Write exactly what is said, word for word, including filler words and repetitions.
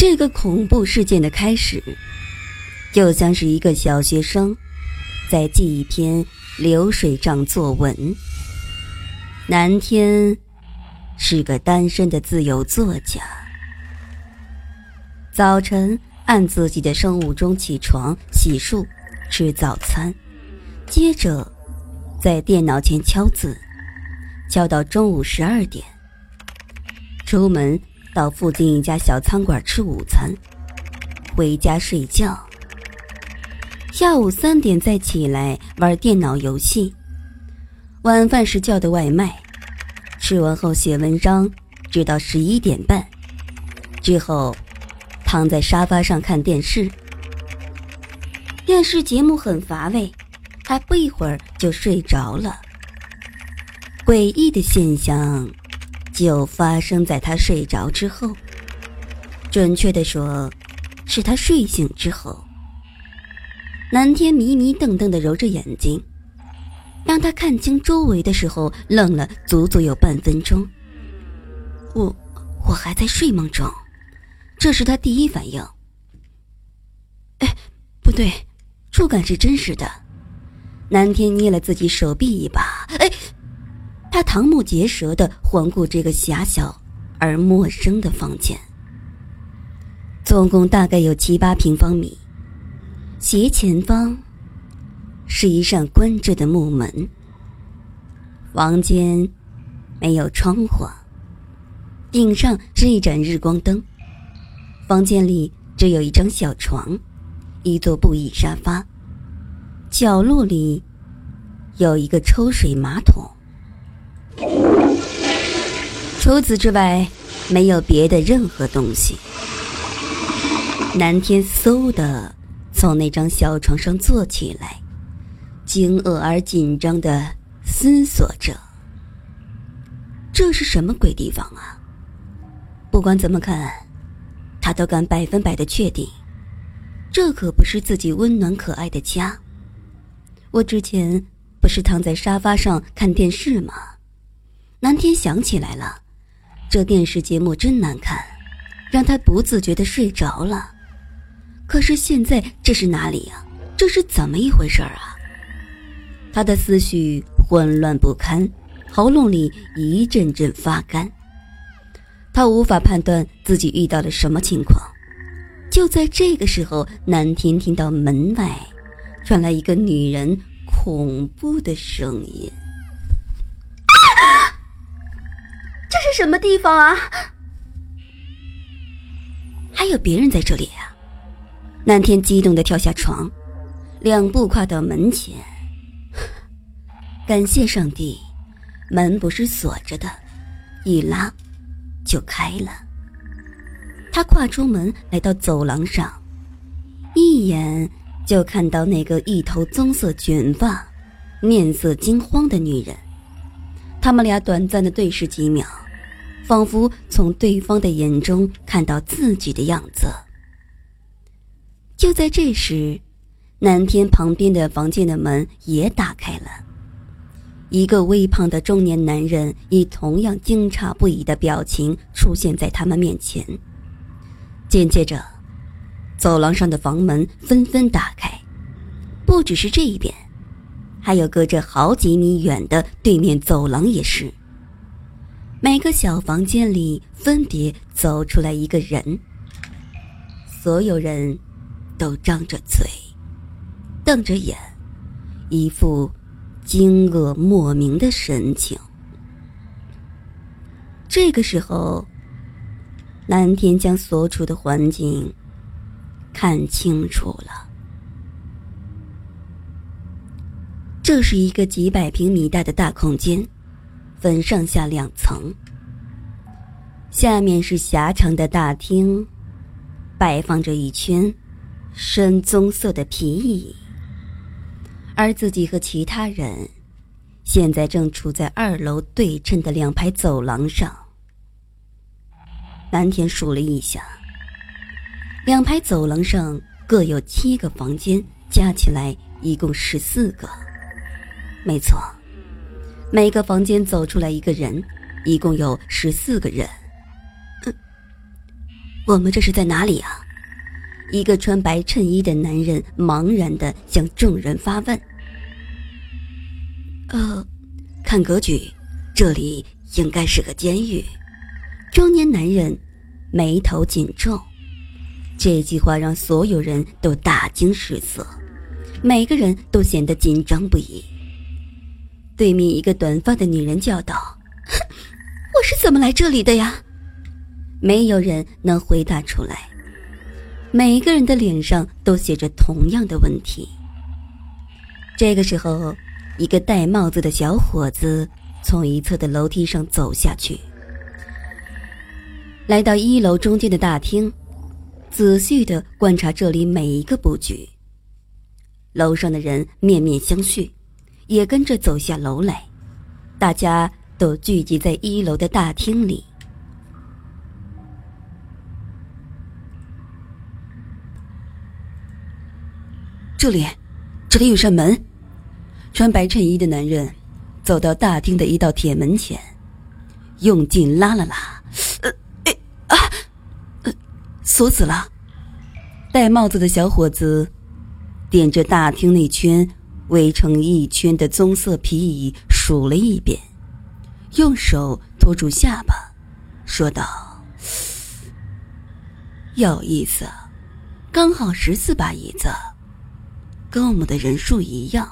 这个恐怖事件的开始，就像是一个小学生在记一篇流水账作文。南天是个单身的自由作家，早晨按自己的生物钟起床、洗漱、吃早餐，接着在电脑前敲字，敲到中午十二点，出门到附近一家小餐馆吃午餐，回家睡觉。下午三点再起来玩电脑游戏，晚饭时叫的外卖，吃完后写文章，直到十一点半，之后躺在沙发上看电视。电视节目很乏味，还不一会儿就睡着了。诡异的现象就发生在他睡着之后，准确地说，是他睡醒之后。南天迷迷瞪瞪地揉着眼睛，让他看清周围的时候，愣了足足有半分钟。我，我还在睡梦中，这是他第一反应。哎，不对，触感是真实的。南天捏了自己手臂一把，哎。他瞠目结舌地环顾这个狭小而陌生的房间，总共大概有七八平方米。斜前方是一扇关着的木门，房间没有窗户，顶上是一盏日光灯。房间里只有一张小床，一座布艺沙发，角落里有一个抽水马桶。除此之外，没有别的任何东西。南天嗖地从那张小床上坐起来，惊愕而紧张地思索着，这是什么鬼地方啊？不管怎么看，他都敢百分百地确定，这可不是自己温暖可爱的家。我之前不是躺在沙发上看电视吗？南天想起来了，这电视节目真难看，让他不自觉地睡着了。可是现在这是哪里啊？这是怎么一回事啊？他的思绪混乱不堪，喉咙里一阵阵发干。他无法判断自己遇到了什么情况。就在这个时候，南天听到门外传来一个女人恐怖的声音。这是什么地方啊？还有别人在这里啊！南天激动地跳下床，两步跨到门前。感谢上帝，门不是锁着的，一拉就开了。他跨出门来到走廊上，一眼就看到那个一头棕色卷发、面色惊慌的女人。他们俩短暂的对视几秒，仿佛从对方的眼中看到自己的样子。就在这时，南天旁边的房间的门也打开了，一个微胖的中年男人以同样惊诧不已的表情出现在他们面前。紧接着，走廊上的房门纷纷打开，不只是这一边，还有隔着好几米远的对面走廊也是。每个小房间里分别走出来一个人，所有人都张着嘴，瞪着眼，一副惊愕莫名的神情。这个时候，南天将所处的环境看清楚了。这是一个几百平米大的大空间，分上下两层。下面是狭长的大厅，摆放着一圈深棕色的皮椅。而自己和其他人现在正处在二楼对称的两排走廊上。南天数了一下，两排走廊上各有七个房间，加起来一共十四个。没错，每个房间走出来一个人，一共有十四个人。呃、我们这是在哪里啊？一个穿白衬衣的男人茫然地向众人发问。呃，看格局，这里应该是个监狱。中年男人眉头紧皱，这句话让所有人都大惊失色，每个人都显得紧张不已。对面一个短发的女人叫道：“我是怎么来这里的呀？”没有人能回答出来，每个人的脸上都写着同样的问题。这个时候，一个戴帽子的小伙子从一侧的楼梯上走下去，来到一楼中间的大厅，仔细地观察这里每一个布局。楼上的人面面相觑，也跟着走下楼来，大家都聚集在一楼的大厅里。这里，这里有扇门。穿白衬衣的男人走到大厅的一道铁门前，用劲拉了拉，呃，哎啊，呃，锁死了。戴帽子的小伙子点着大厅那圈围成一圈的棕色皮椅数了一遍，用手托住下巴，说道：“有意思，刚好十四把椅子。”跟我们的人数一样，